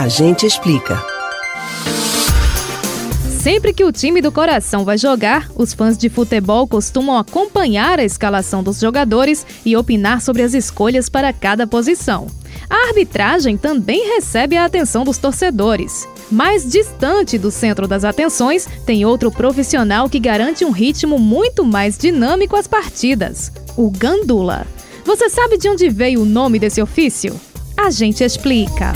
A Gente Explica. Sempre que o time do coração vai jogar, os fãs de futebol costumam acompanhar a escalação dos jogadores e opinar sobre as escolhas para cada posição. A arbitragem também recebe a atenção dos torcedores. Mais distante do centro das atenções, tem outro profissional que garante um ritmo muito mais dinâmico às partidas, o Gandula. Você sabe de onde veio o nome desse ofício? A gente explica.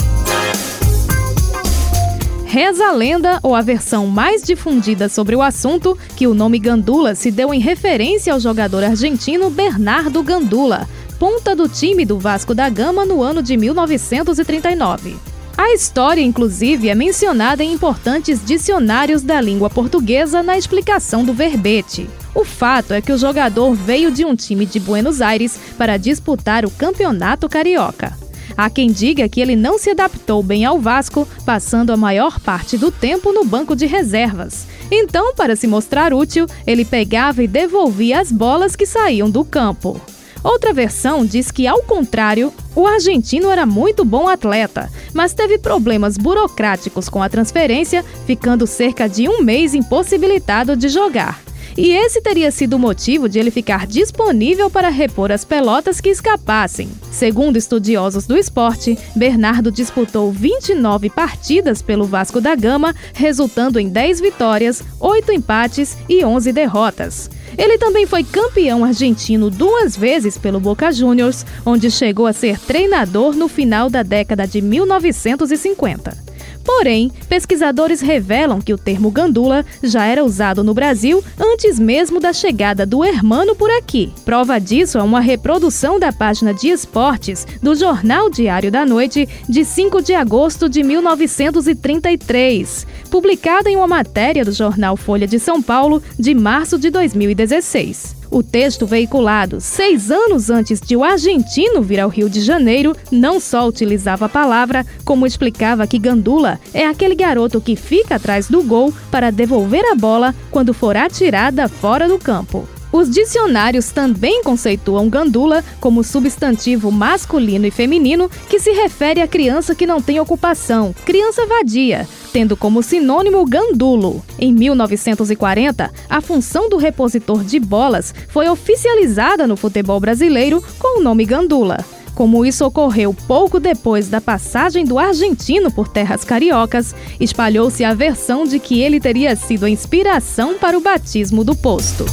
Reza a lenda, ou a versão mais difundida sobre o assunto, que o nome Gandula se deu em referência ao jogador argentino Bernardo Gandula, ponta do time do Vasco da Gama no ano de 1939. A história, inclusive, é mencionada em importantes dicionários da língua portuguesa na explicação do verbete. O fato é que o jogador veio de um time de Buenos Aires para disputar o Campeonato Carioca. Há quem diga que ele não se adaptou bem ao Vasco, passando a maior parte do tempo no banco de reservas. Então, para se mostrar útil, ele pegava e devolvia as bolas que saíam do campo. Outra versão diz que, ao contrário, o argentino era muito bom atleta, mas teve problemas burocráticos com a transferência, ficando cerca de um mês impossibilitado de jogar. E esse teria sido o motivo de ele ficar disponível para repor as pelotas que escapassem. Segundo estudiosos do esporte, Bernardo disputou 29 partidas pelo Vasco da Gama, resultando em 10 vitórias, 8 empates e 11 derrotas. Ele também foi campeão argentino 2 vezes pelo Boca Juniors, onde chegou a ser treinador no final da década de 1950. Porém, pesquisadores revelam que o termo Gandula já era usado no Brasil antes mesmo da chegada do hermano por aqui. Prova disso é uma reprodução da página de esportes do jornal Diário da Noite de 5 de agosto de 1933, publicada em uma matéria do jornal Folha de São Paulo de março de 2016. O texto veiculado 6 anos antes de o argentino vir ao Rio de Janeiro não só utilizava a palavra, como explicava que Gandula é aquele garoto que fica atrás do gol para devolver a bola quando for atirada fora do campo. Os dicionários também conceituam Gandula como substantivo masculino e feminino que se refere a criança que não tem ocupação, criança vadia, tendo como sinônimo gandulo. Em 1940, a função do repositor de bolas foi oficializada no futebol brasileiro com o nome Gandula. Como isso ocorreu pouco depois da passagem do argentino por terras cariocas, espalhou-se a versão de que ele teria sido a inspiração para o batismo do posto.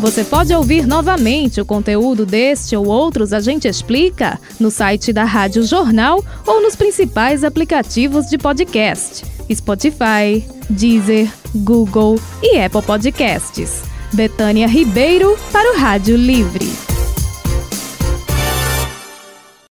Você pode ouvir novamente o conteúdo deste ou outros A Gente Explica no site da Rádio Jornal ou nos principais aplicativos de podcast: Spotify, Deezer, Google e Apple Podcasts. Betânia Ribeiro para o Rádio Livre.